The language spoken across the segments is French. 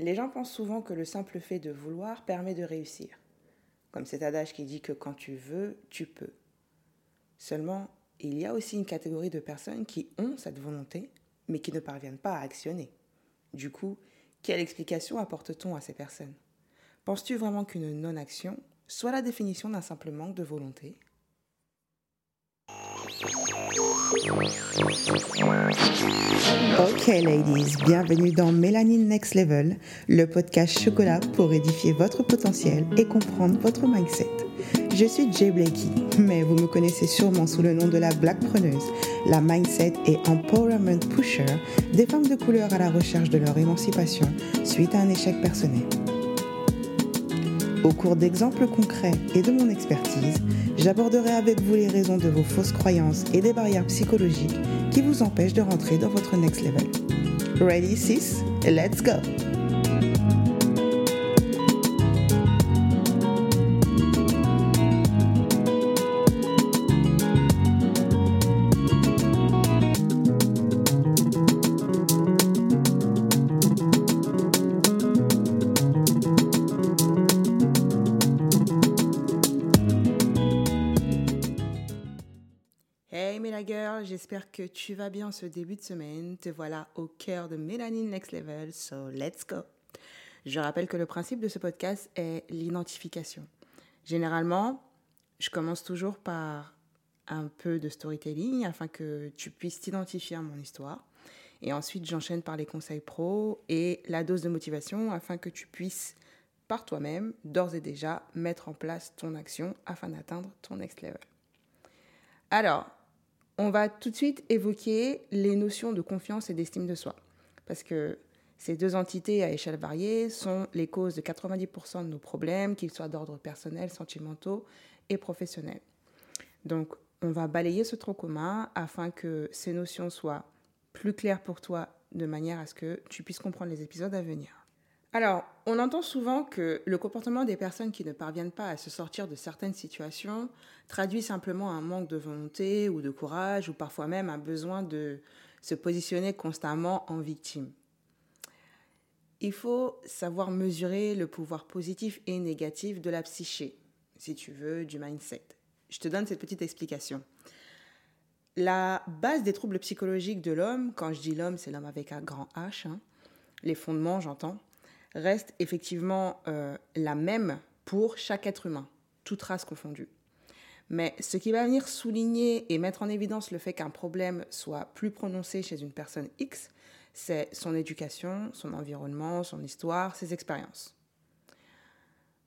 Les gens pensent souvent que le simple fait de vouloir permet de réussir, comme cet adage qui dit que quand tu veux, tu peux. Seulement, il y a aussi une catégorie de personnes qui ont cette volonté, mais qui ne parviennent pas à actionner. Du coup, quelle explication apporte-t-on à ces personnes ? Penses-tu vraiment qu'une non-action soit la définition d'un simple manque de volonté ? Ok ladies, bienvenue dans Mélanine Next Level, le podcast chocolat pour édifier votre potentiel et comprendre votre mindset. Je suis Jay Blakey, mais vous me connaissez sûrement sous le nom de la blackpreneuse, la mindset et empowerment pusher des femmes de couleur à la recherche de leur émancipation suite à un échec personnel. Au cours d'exemples concrets et de mon expertise, j'aborderai avec vous les raisons de vos fausses croyances et des barrières psychologiques qui vous empêchent de rentrer dans votre next level. Ready, sis? Let's go! J'espère que tu vas bien ce début de semaine. Te voilà au cœur de Mélanine Next Level, so let's go. Je rappelle que le principe de ce podcast est l'identification. Généralement, je commence toujours par un peu de storytelling afin que tu puisses t'identifier à mon histoire. Et ensuite, j'enchaîne par les conseils pro et la dose de motivation afin que tu puisses, par toi-même, d'ores et déjà, mettre en place ton action afin d'atteindre ton next level. Alors, on va tout de suite évoquer les notions de confiance et d'estime de soi, parce que ces deux entités à échelle variée sont les causes de 90% de nos problèmes, qu'ils soient d'ordre personnel, sentimentaux et professionnel. Donc, on va balayer ce tronc commun afin que ces notions soient plus claires pour toi, de manière à ce que tu puisses comprendre les épisodes à venir. Alors, on entend souvent que le comportement des personnes qui ne parviennent pas à se sortir de certaines situations traduit simplement un manque de volonté ou de courage, ou parfois même un besoin de se positionner constamment en victime. Il faut savoir mesurer le pouvoir positif et négatif de la psyché, si tu veux, du mindset. Je te donne cette petite explication. La base des troubles psychologiques de l'homme, quand je dis l'homme, c'est l'homme avec un grand H, les fondements, j'entends, reste effectivement la même pour chaque être humain, toute race confondue. Mais ce qui va venir souligner et mettre en évidence le fait qu'un problème soit plus prononcé chez une personne X, c'est son éducation, son environnement, son histoire, ses expériences.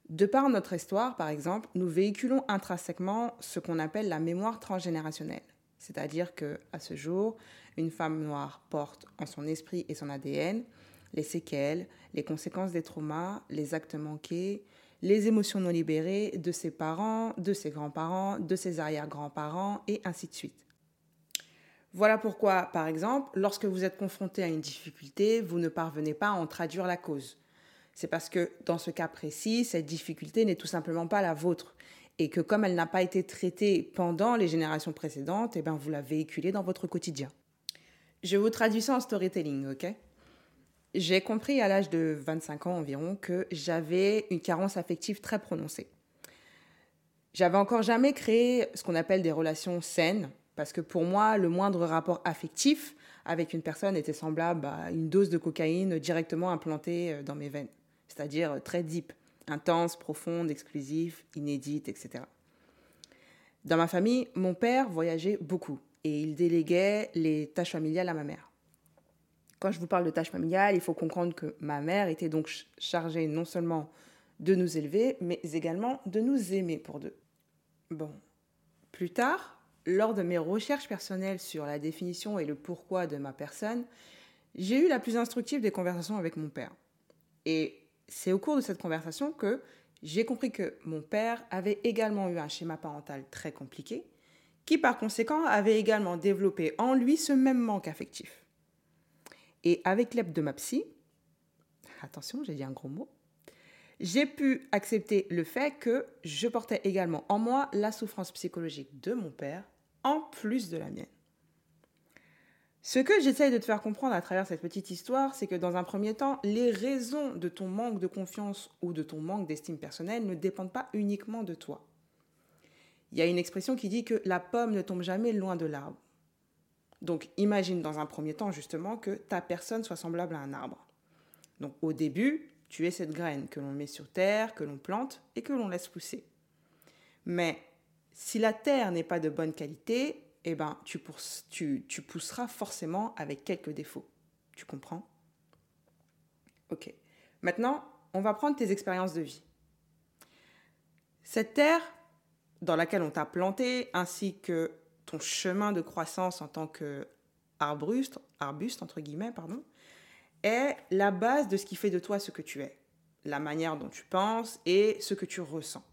De par notre histoire, par exemple, nous véhiculons intrinsèquement ce qu'on appelle la mémoire transgénérationnelle. C'est-à-dire qu'à ce jour, une femme noire porte en son esprit et son ADN les séquelles, les conséquences des traumas, les actes manqués, les émotions non libérées de ses parents, de ses grands-parents, de ses arrière-grands-parents, et ainsi de suite. Voilà pourquoi, par exemple, lorsque vous êtes confronté à une difficulté, vous ne parvenez pas à en traduire la cause. C'est parce que, dans ce cas précis, cette difficulté n'est tout simplement pas la vôtre, et que comme elle n'a pas été traitée pendant les générations précédentes, eh bien, vous la véhiculez dans votre quotidien. Je vous traduis ça en storytelling, ok ? J'ai compris à l'âge de 25 ans environ que j'avais une carence affective très prononcée. J'avais encore jamais créé ce qu'on appelle des relations saines, parce que pour moi, le moindre rapport affectif avec une personne était semblable à une dose de cocaïne directement implantée dans mes veines, c'est-à-dire très deep, intense, profonde, exclusive, inédite, etc. Dans ma famille, mon père voyageait beaucoup et il déléguait les tâches familiales à ma mère. Quand je vous parle de tâches familiales, il faut comprendre que ma mère était donc chargée non seulement de nous élever, mais également de nous aimer pour deux. Bon, plus tard, lors de mes recherches personnelles sur la définition et le pourquoi de ma personne, j'ai eu la plus instructive des conversations avec mon père. Et c'est au cours de cette conversation que j'ai compris que mon père avait également eu un schéma parental très compliqué, qui par conséquent avait également développé en lui ce même manque affectif. Et avec l'aide de ma psy, attention, j'ai dit un gros mot, j'ai pu accepter le fait que je portais également en moi la souffrance psychologique de mon père, en plus de la mienne. Ce que j'essaye de te faire comprendre à travers cette petite histoire, c'est que dans un premier temps, les raisons de ton manque de confiance ou de ton manque d'estime personnelle ne dépendent pas uniquement de toi. Il y a une expression qui dit que la pomme ne tombe jamais loin de l'arbre. Donc imagine dans un premier temps justement que ta personne soit semblable à un arbre. Donc au début, tu es cette graine que l'on met sur terre, que l'on plante et que l'on laisse pousser. Mais si la terre n'est pas de bonne qualité, eh ben, tu pousseras forcément avec quelques défauts. Tu comprends ? Ok. Maintenant, on va prendre tes expériences de vie. Cette terre dans laquelle on t'a planté, ainsi que ton chemin de croissance en tant qu'arbuste, entre guillemets, pardon, est la base de ce qui fait de toi ce que tu es, la manière dont tu penses et ce que tu ressens.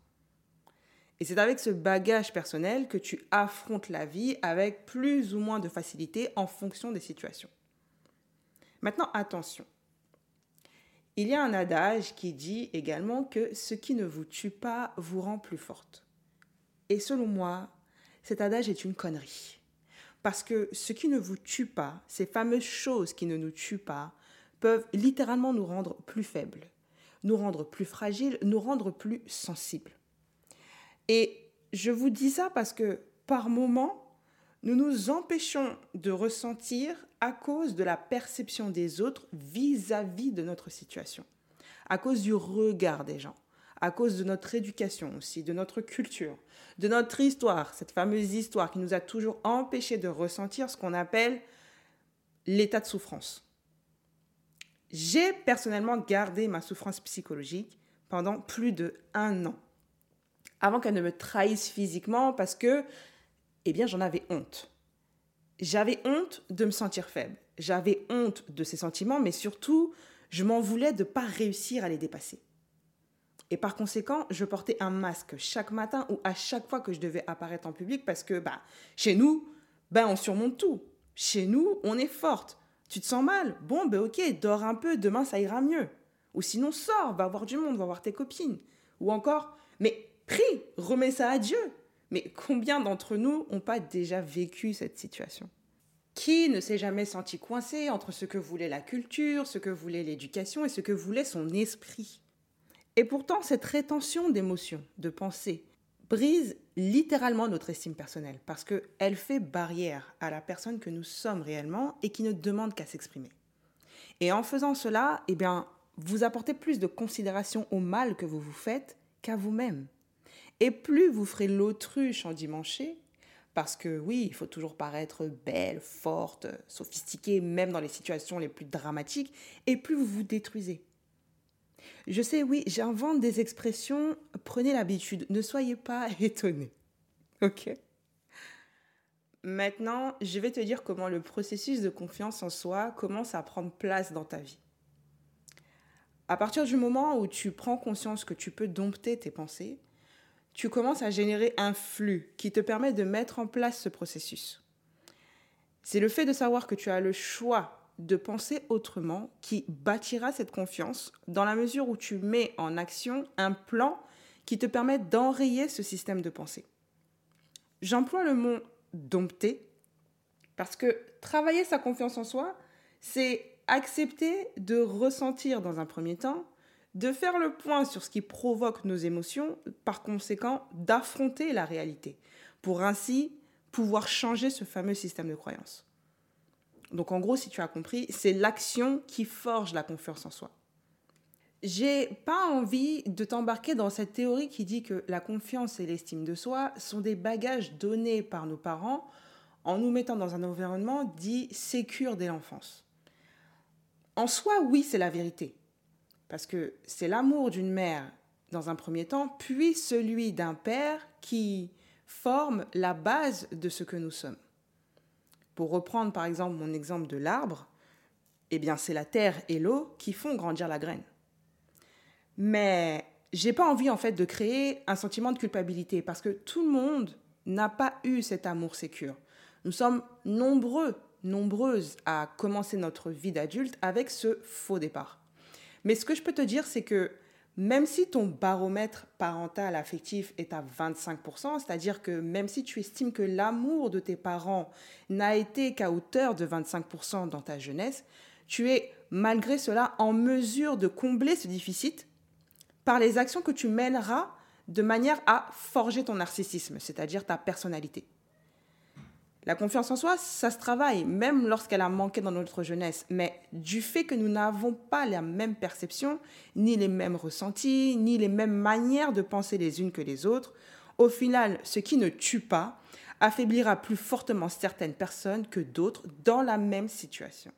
Et c'est avec ce bagage personnel que tu affrontes la vie avec plus ou moins de facilité en fonction des situations. Maintenant, attention. Il y a un adage qui dit également que ce qui ne vous tue pas vous rend plus forte. Et selon moi, cet adage est une connerie. Parce que ce qui ne vous tue pas, ces fameuses choses qui ne nous tuent pas, peuvent littéralement nous rendre plus faibles, nous rendre plus fragiles, nous rendre plus sensibles. Et je vous dis ça parce que, par moments, nous nous empêchons de ressentir à cause de la perception des autres vis-à-vis de notre situation, à cause du regard des gens, à cause de notre éducation aussi, de notre culture, de notre histoire, cette fameuse histoire qui nous a toujours empêchés de ressentir ce qu'on appelle l'état de souffrance. J'ai personnellement gardé ma souffrance psychologique pendant plus de 1 an. Avant qu'elle ne me trahisse physiquement parce que, j'en avais honte. J'avais honte de me sentir faible. J'avais honte de ces sentiments, mais surtout, je m'en voulais de ne pas réussir à les dépasser. Et par conséquent, je portais un masque chaque matin ou à chaque fois que je devais apparaître en public parce que, chez nous, on surmonte tout. Chez nous, on est forte. Tu te sens mal ? Bon, ok, dors un peu, demain, ça ira mieux. Ou sinon, sors, va voir du monde, va voir tes copines. Ou encore, prie, remets ça à Dieu. Mais combien d'entre nous n'ont pas déjà vécu cette situation ? Qui ne s'est jamais senti coincé entre ce que voulait la culture, ce que voulait l'éducation et ce que voulait son esprit ? Et pourtant, cette rétention d'émotions, de pensées, brise littéralement notre estime personnelle parce qu'elle fait barrière à la personne que nous sommes réellement et qui ne demande qu'à s'exprimer. Et en faisant cela, vous apportez plus de considération au mal que vous vous faites qu'à vous-même. Et plus vous ferez l'autruche en endimanchée, parce que oui, il faut toujours paraître belle, forte, sophistiquée, même dans les situations les plus dramatiques, et plus vous vous détruisez. Je sais, oui, j'invente des expressions, prenez l'habitude, ne soyez pas étonnés. Ok ? Maintenant, je vais te dire comment le processus de confiance en soi commence à prendre place dans ta vie. À partir du moment où tu prends conscience que tu peux dompter tes pensées, tu commences à générer un flux qui te permet de mettre en place ce processus. C'est le fait de savoir que tu as le choix de penser autrement qui bâtira cette confiance dans la mesure où tu mets en action un plan qui te permet d'enrayer ce système de pensée. J'emploie le mot « dompter » parce que travailler sa confiance en soi, c'est accepter de ressentir dans un premier temps, de faire le point sur ce qui provoque nos émotions, par conséquent, d'affronter la réalité, pour ainsi pouvoir changer ce fameux système de croyance. Donc en gros, si tu as compris, c'est l'action qui forge la confiance en soi. J'ai pas envie de t'embarquer dans cette théorie qui dit que la confiance et l'estime de soi sont des bagages donnés par nos parents en nous mettant dans un environnement dit « sécure » dès l'enfance. En soi, oui, c'est la vérité. Parce que c'est l'amour d'une mère, dans un premier temps, puis celui d'un père qui forme la base de ce que nous sommes. Pour reprendre par exemple mon exemple de l'arbre, c'est la terre et l'eau qui font grandir la graine. Mais j'ai pas envie en fait de créer un sentiment de culpabilité parce que tout le monde n'a pas eu cet amour sécure. Nous sommes nombreuses à commencer notre vie d'adulte avec ce faux départ. Mais ce que je peux te dire, c'est que Même si ton baromètre parental affectif est à 25%, c'est-à-dire que même si tu estimes que l'amour de tes parents n'a été qu'à hauteur de 25% dans ta jeunesse, tu es malgré cela en mesure de combler ce déficit par les actions que tu mèneras de manière à forger ton narcissisme, c'est-à-dire ta personnalité. La confiance en soi, ça se travaille, même lorsqu'elle a manqué dans notre jeunesse. Mais du fait que nous n'avons pas la même perception, ni les mêmes ressentis, ni les mêmes manières de penser les unes que les autres, au final, ce qui ne tue pas affaiblira plus fortement certaines personnes que d'autres dans la même situation.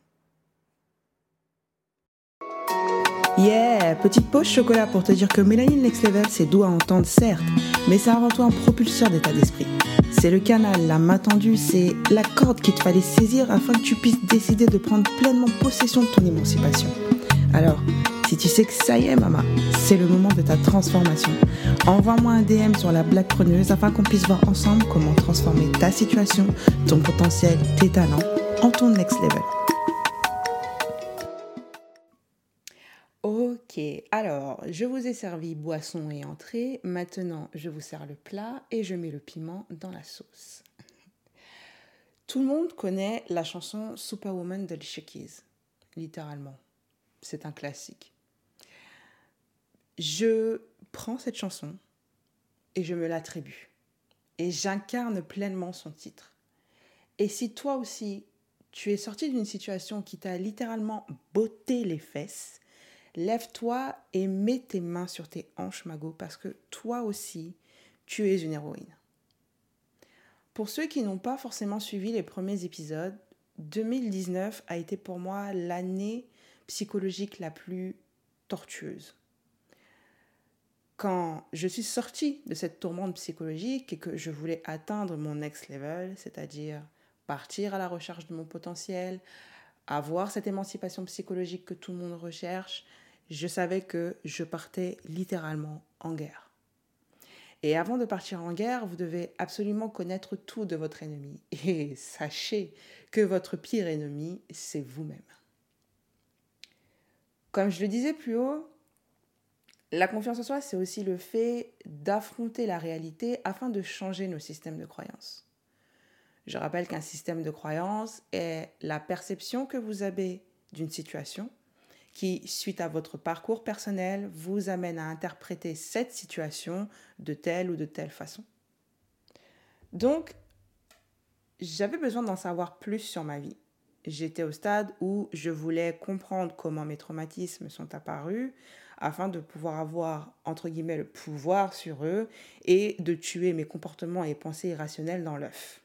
Yeah, petite pause chocolat pour te dire que Mélanine Next Level, c'est doux à entendre, certes, mais c'est avant tout un propulseur d'état d'esprit. C'est le canal, la main tendue, c'est la corde qu'il te fallait saisir afin que tu puisses décider de prendre pleinement possession de ton émancipation. Alors, si tu sais que ça y est, maman, c'est le moment de ta transformation. Envoie-moi un DM sur la blague preneuse afin qu'on puisse voir ensemble comment transformer ta situation, ton potentiel, tes talents en ton next level. Ok, alors je vous ai servi boisson et entrée, maintenant je vous sers le plat et je mets le piment dans la sauce. Tout le monde connaît la chanson Superwoman de Lichikiz, littéralement, c'est un classique. Je prends cette chanson et je me l'attribue et j'incarne pleinement son titre. Et si toi aussi tu es sorti d'une situation qui t'a littéralement botté les fesses, lève-toi et mets tes mains sur tes hanches, Mago, parce que toi aussi, tu es une héroïne. Pour ceux qui n'ont pas forcément suivi les premiers épisodes, 2019 a été pour moi l'année psychologique la plus tortueuse. Quand je suis sortie de cette tourmente psychologique et que je voulais atteindre mon next level, c'est-à-dire partir à la recherche de mon potentiel, avoir cette émancipation psychologique que tout le monde recherche, je savais que je partais littéralement en guerre. Et avant de partir en guerre, vous devez absolument connaître tout de votre ennemi. Et sachez que votre pire ennemi, c'est vous-même. Comme je le disais plus haut, la confiance en soi, c'est aussi le fait d'affronter la réalité afin de changer nos systèmes de croyances. Je rappelle qu'un système de croyance est la perception que vous avez d'une situation qui, suite à votre parcours personnel, vous amène à interpréter cette situation de telle ou de telle façon. Donc, j'avais besoin d'en savoir plus sur ma vie. J'étais au stade où je voulais comprendre comment mes traumatismes sont apparus afin de pouvoir avoir, entre guillemets, le pouvoir sur eux et de tuer mes comportements et pensées irrationnelles dans l'œuf.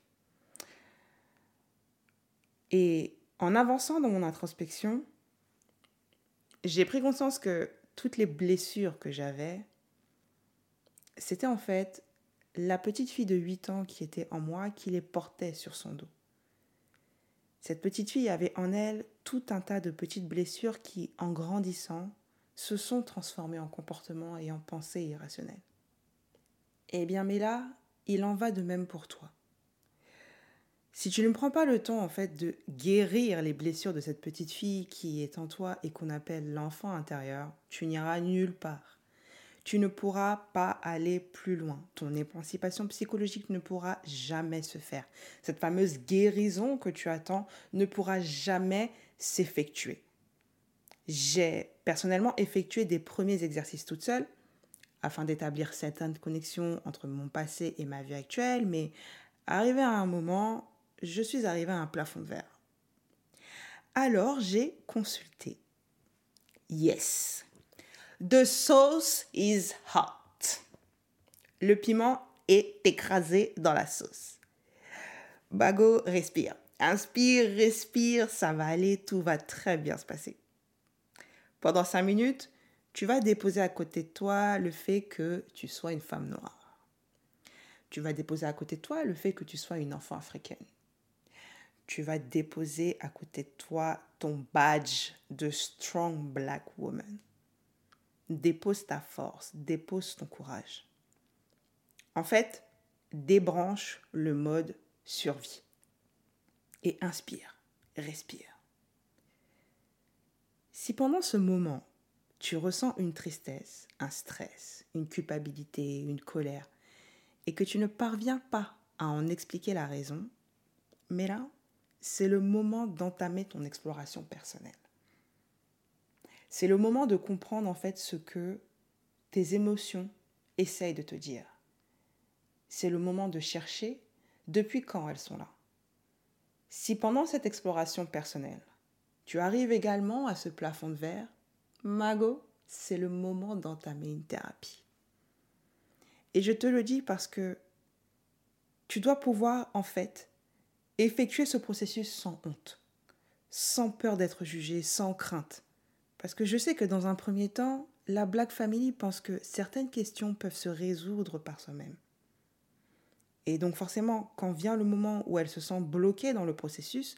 Et en avançant dans mon introspection, j'ai pris conscience que toutes les blessures que j'avais, c'était en fait la petite fille de 8 ans qui était en moi qui les portait sur son dos. Cette petite fille avait en elle tout un tas de petites blessures qui, en grandissant, se sont transformées en comportements et en pensées irrationnelles. Eh bien, mais là, il en va de même pour toi. Si tu ne prends pas le temps en fait de guérir les blessures de cette petite fille qui est en toi et qu'on appelle l'enfant intérieur, tu n'iras nulle part. Tu ne pourras pas aller plus loin. Ton émancipation psychologique ne pourra jamais se faire. Cette fameuse guérison que tu attends ne pourra jamais s'effectuer. J'ai personnellement effectué des premiers exercices toute seule afin d'établir certaines connexions entre mon passé et ma vie actuelle, mais arrivé à un moment, je suis arrivée à un plafond de verre. Alors, j'ai consulté. Yes, the sauce is hot. Le piment est écrasé dans la sauce. Bago, respire. Inspire, respire, ça va aller, tout va très bien se passer. Pendant 5 minutes, tu vas déposer à côté de toi le fait que tu sois une femme noire. Tu vas déposer à côté de toi le fait que tu sois une enfant africaine. Tu vas déposer à côté de toi ton badge de strong black woman. Dépose ta force, dépose ton courage. En fait, débranche le mode survie. Et inspire, respire. Si pendant ce moment, tu ressens une tristesse, un stress, une culpabilité, une colère, et que tu ne parviens pas à en expliquer la raison, mais là, c'est le moment d'entamer ton exploration personnelle. C'est le moment de comprendre en fait ce que tes émotions essayent de te dire. C'est le moment de chercher depuis quand elles sont là. Si pendant cette exploration personnelle, tu arrives également à ce plafond de verre, mago, c'est le moment d'entamer une thérapie. Et je te le dis parce que tu dois pouvoir en fait effectuer ce processus sans honte, sans peur d'être jugé, sans crainte. Parce que je sais que dans un premier temps, la Black Family pense que certaines questions peuvent se résoudre par soi-même. Et donc forcément, quand vient le moment où elle se sent bloquée dans le processus,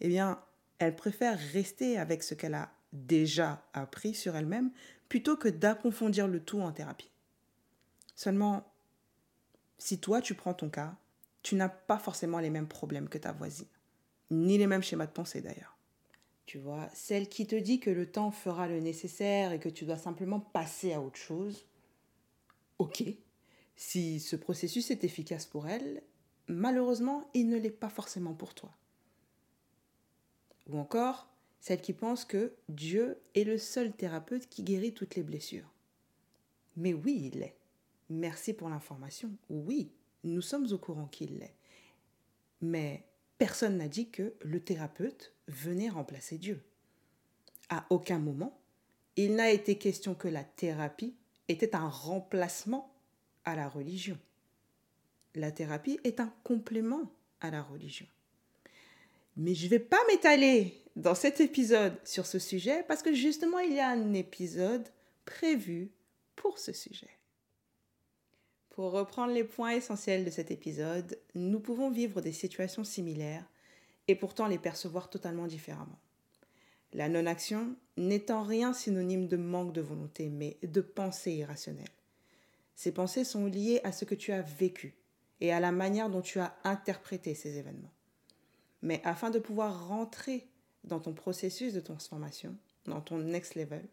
eh bien, elle préfère rester avec ce qu'elle a déjà appris sur elle-même plutôt que d'approfondir le tout en thérapie. Seulement, si toi tu prends ton cas, tu n'as pas forcément les mêmes problèmes que ta voisine, ni les mêmes schémas de pensée d'ailleurs. Tu vois, celle qui te dit que le temps fera le nécessaire et que tu dois simplement passer à autre chose, ok, si ce processus est efficace pour elle, malheureusement, il ne l'est pas forcément pour toi. Ou encore, celle qui pense que Dieu est le seul thérapeute qui guérit toutes les blessures. Mais oui, il l'est. Merci pour l'information, oui. Nous sommes au courant qu'il l'est. Mais personne n'a dit que le thérapeute venait remplacer Dieu. À aucun moment, il n'a été question que la thérapie était un remplacement à la religion. La thérapie est un complément à la religion. Mais je ne vais pas m'étaler dans cet épisode sur ce sujet parce que justement, il y a un épisode prévu pour ce sujet. Pour reprendre les points essentiels de cet épisode, nous pouvons vivre des situations similaires et pourtant les percevoir totalement différemment. La non-action n'est en rien synonyme de manque de volonté, mais de pensée irrationnelle. Ces pensées sont liées à ce que tu as vécu et à la manière dont tu as interprété ces événements. Mais afin de pouvoir rentrer dans ton processus de transformation, dans ton next level,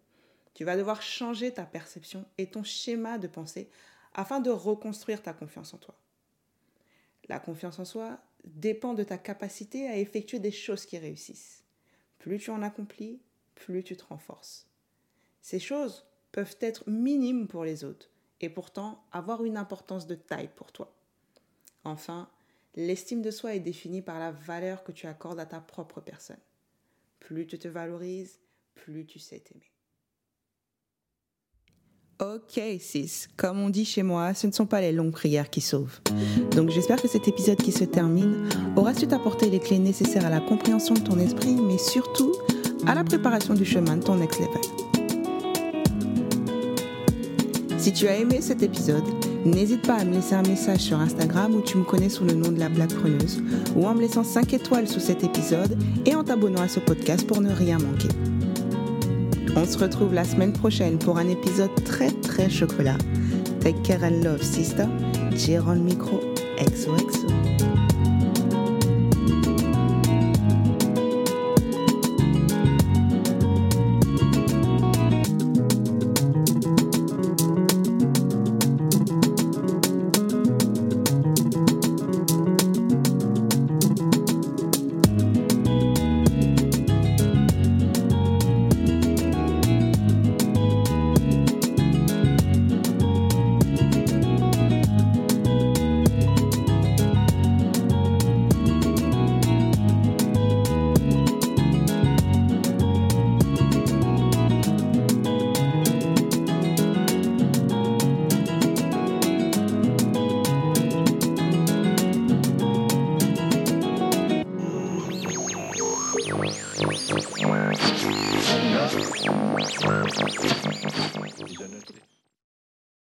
tu vas devoir changer ta perception et ton schéma de pensée afin de reconstruire ta confiance en toi. La confiance en soi dépend de ta capacité à effectuer des choses qui réussissent. Plus tu en accomplis, plus tu te renforces. Ces choses peuvent être minimes pour les autres et pourtant avoir une importance de taille pour toi. Enfin, l'estime de soi est définie par la valeur que tu accordes à ta propre personne. Plus tu te valorises, plus tu sais t'aimer. Ok sis, comme on dit chez moi, ce ne sont pas les longues prières qui sauvent. Donc j'espère que cet épisode qui se termine aura su t'apporter les clés nécessaires à la compréhension de ton esprit, mais surtout à la préparation du chemin de ton next level. Si tu as aimé cet épisode, n'hésite pas à me laisser un message sur Instagram où tu me connais sous le nom de la Blackpreneuse, ou en me laissant 5 étoiles sous cet épisode et en t'abonnant à ce podcast pour ne rien manquer. On se retrouve la semaine prochaine pour un épisode très très chocolat. Take care and love, sister. J'ai rend le micro. XOXO.